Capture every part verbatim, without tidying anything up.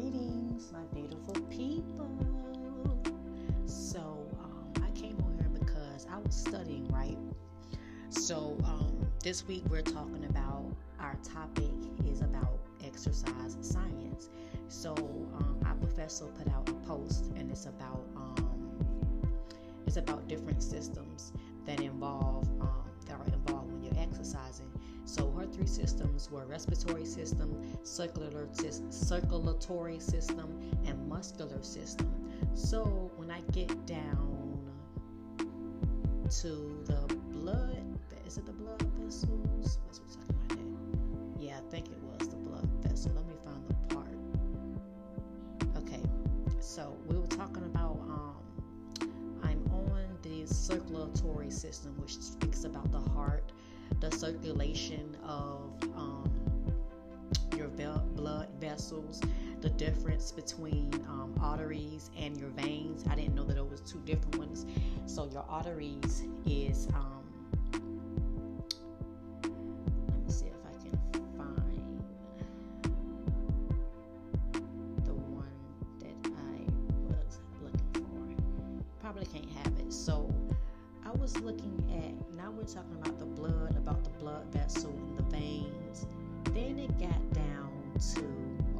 Greetings, my beautiful people. So um, I came on here because I was studying, right? So um, this week we're talking about, our topic is about exercise science. So um, our professor put out a post, and it's about um, it's about different systems that involve um, that are involved when you're exercising. So her three systems were respiratory system, circular, circulatory system, and muscular system. So when I get down to the blood, is it the blood vessels? What's we talking about that? Yeah, I think it was the blood vessel. Let me find the part. Okay, so we were talking about um, I'm on the circulatory system, which speaks about the heart, the circulation of um, your ve- blood vessels, the difference between um, arteries and your veins. I didn't know that there was two different ones. So your arteries is, um, let me see if I can find the one that I was looking for. Probably can't have it. So I was looking at, now we're talking about the blood, about the blood vessel and the veins. Then it got down to,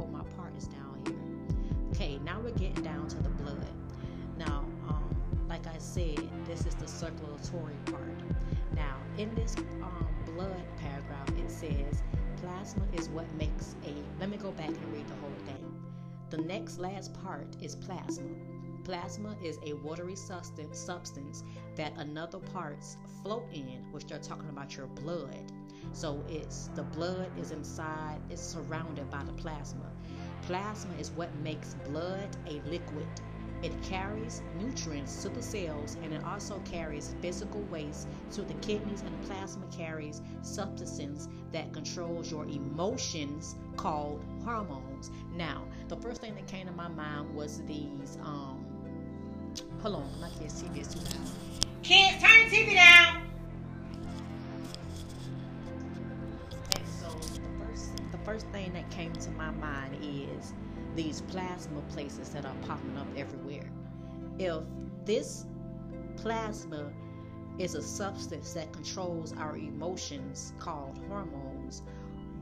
oh, my part is down here. Okay, now we're getting down to the blood. Now, um, like I said, this is the circulatory part. Now, in this um, blood paragraph, it says, plasma is what makes a, let me go back and read the whole thing. The next last part is plasma. Plasma is a watery substance, substance that another parts float in, which they're talking about your blood. So it's the blood is inside, it's surrounded by the plasma. Plasma is what makes blood a liquid. It carries nutrients to the cells, and it also carries physical waste to the kidneys, and the plasma carries substances that controls your emotions called hormones. Now, the first thing that came to my mind was these, um, hold on, I can't see this too loud. Kids, turn the T V down. And so the first, the first thing that came to my mind is these plasma places that are popping up everywhere. If this plasma is a substance that controls our emotions called hormones,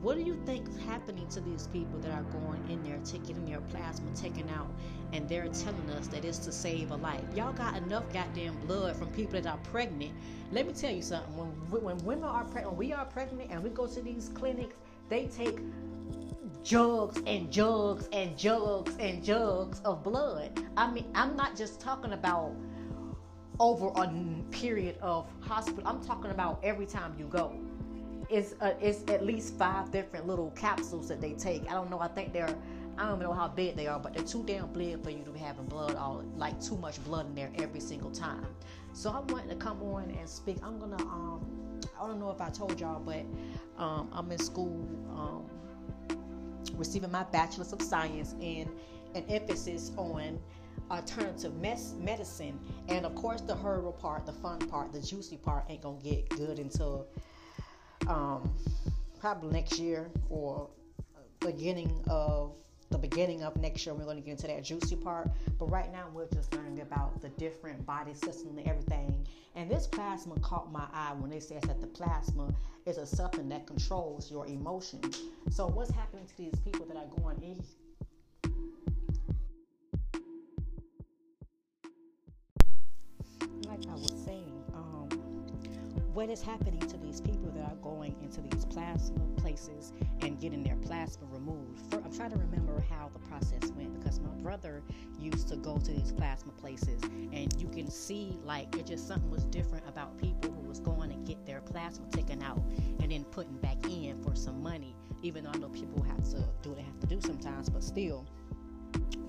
what do you think is happening to these people that are going in there, taking their plasma, taken out, and they're telling us that it's to save a life? Y'all got enough goddamn blood from people that are pregnant. Let me tell you something. When we, when women are pregnant, when we are pregnant, and we go to these clinics, they take jugs and jugs and jugs and jugs of blood. I mean, I'm not just talking about over a period of hospital. I'm talking about every time you go. It's uh, it's at least five different little capsules that they take. I don't know. I think they're, I don't even know how big they are, but they're too damn big for you to be having blood all, like too much blood in there every single time. So I wanted to come on and speak. I'm gonna um, I don't know if I told y'all, but um, I'm in school um, receiving my bachelor's of science in an emphasis on alternative mes- medicine, and of course the herbal part, the fun part, the juicy part ain't gonna get good until Um, probably next year or beginning of the beginning of next year. We're going to get into that juicy part, but right now we're just learning about the different body system and everything. And this plasma caught my eye when it says that the plasma is a something that controls your emotions. So what's happening to these people that are going in? Like I was saying, um, what is happening to these people that are going into these plasma places and getting their plasma removed? For, I'm trying to remember how the process went, because my brother used to go to these plasma places, and you can see like it just something was different about people who was going to get their plasma taken out and then putting back in for some money. Even though I know people have to do what they have to do sometimes, but still,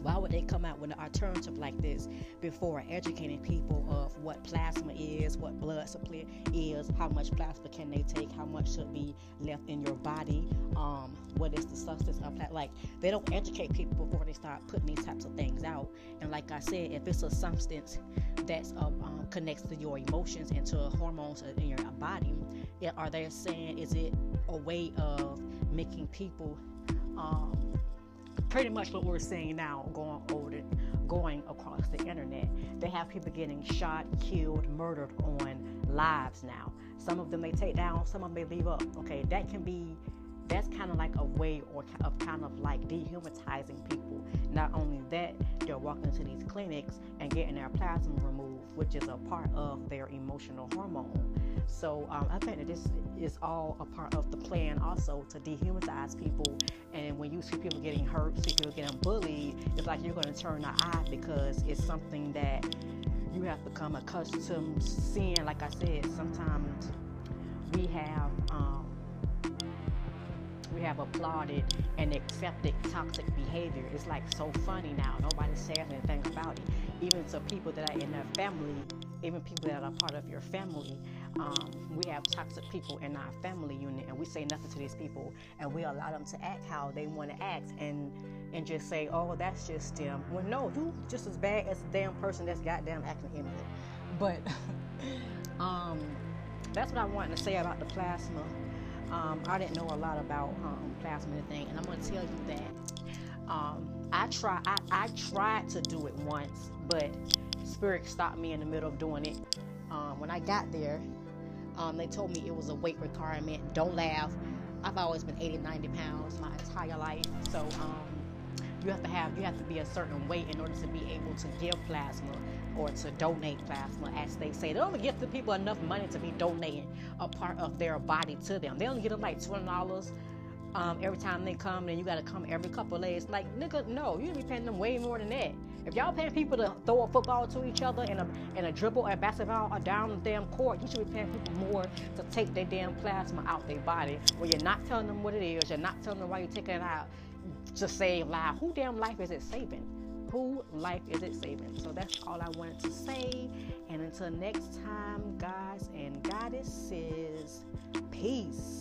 why would they come out with an alternative like this before educating people of what plasma is, what blood supply is, how much plasma can they take, how much should be left in your body, um, what is the substance of that? Like, they don't educate people before they start putting these types of things out. And like I said, if it's a substance that's uh, um, connects to your emotions and to hormones in your body, are they saying, is it a way of making people um, pretty much what we're seeing now going over, going across the internet. They have people getting shot, killed, murdered on lives now. Some of them they take down, some of them they leave up. Okay, that can be, that's kind of like a way or of kind of like dehumanizing people. Not only that, they're walking into these clinics and getting their plasma removed, which is a part of their emotional hormone. So um, I think that this is all a part of the plan also to dehumanize people. And when you see people getting hurt, see people getting bullied, it's like you're going to turn the eye because it's something that you have become accustomed to seeing. Like I said, sometimes we have... Um, We have applauded and accepted toxic behavior. It's like so funny now. Nobody says anything about it. Even to people that are in their family, even people that are part of your family, um, we have toxic people in our family unit, and we say nothing to these people, and we allow them to act how they want to act, and and just say, oh, that's just them. Well, no, you just as bad as the damn person that's goddamn acting ignorant. But um, that's what I wanted to say about the plasma. Um, I didn't know a lot about um, plasma and thing, and I'm going to tell you that um, I try. I, I tried to do it once, but Spirit stopped me in the middle of doing it. Um, when I got there, um, they told me it was a weight requirement. Don't laugh. I've always been eighty, ninety pounds my entire life, so um, you have to have you have to be a certain weight in order to be able to give plasma or to donate plasma, as they say. They only give the people enough money to be donating a part of their body to them. They only get them like twenty dollars um, every time they come, and you gotta come every couple of days. Like, nigga, no, you be paying them way more than that. If y'all paying people to throw a football to each other and a, and a dribble and basketball or down the damn court, you should be paying people more to take their damn plasma out their body. Well, you're not telling them what it is, you're not telling them why you're taking it out to save life. Who damn life is it saving? Who life is it saving? So that's all I wanted to say. And until next time, guys and goddesses, peace.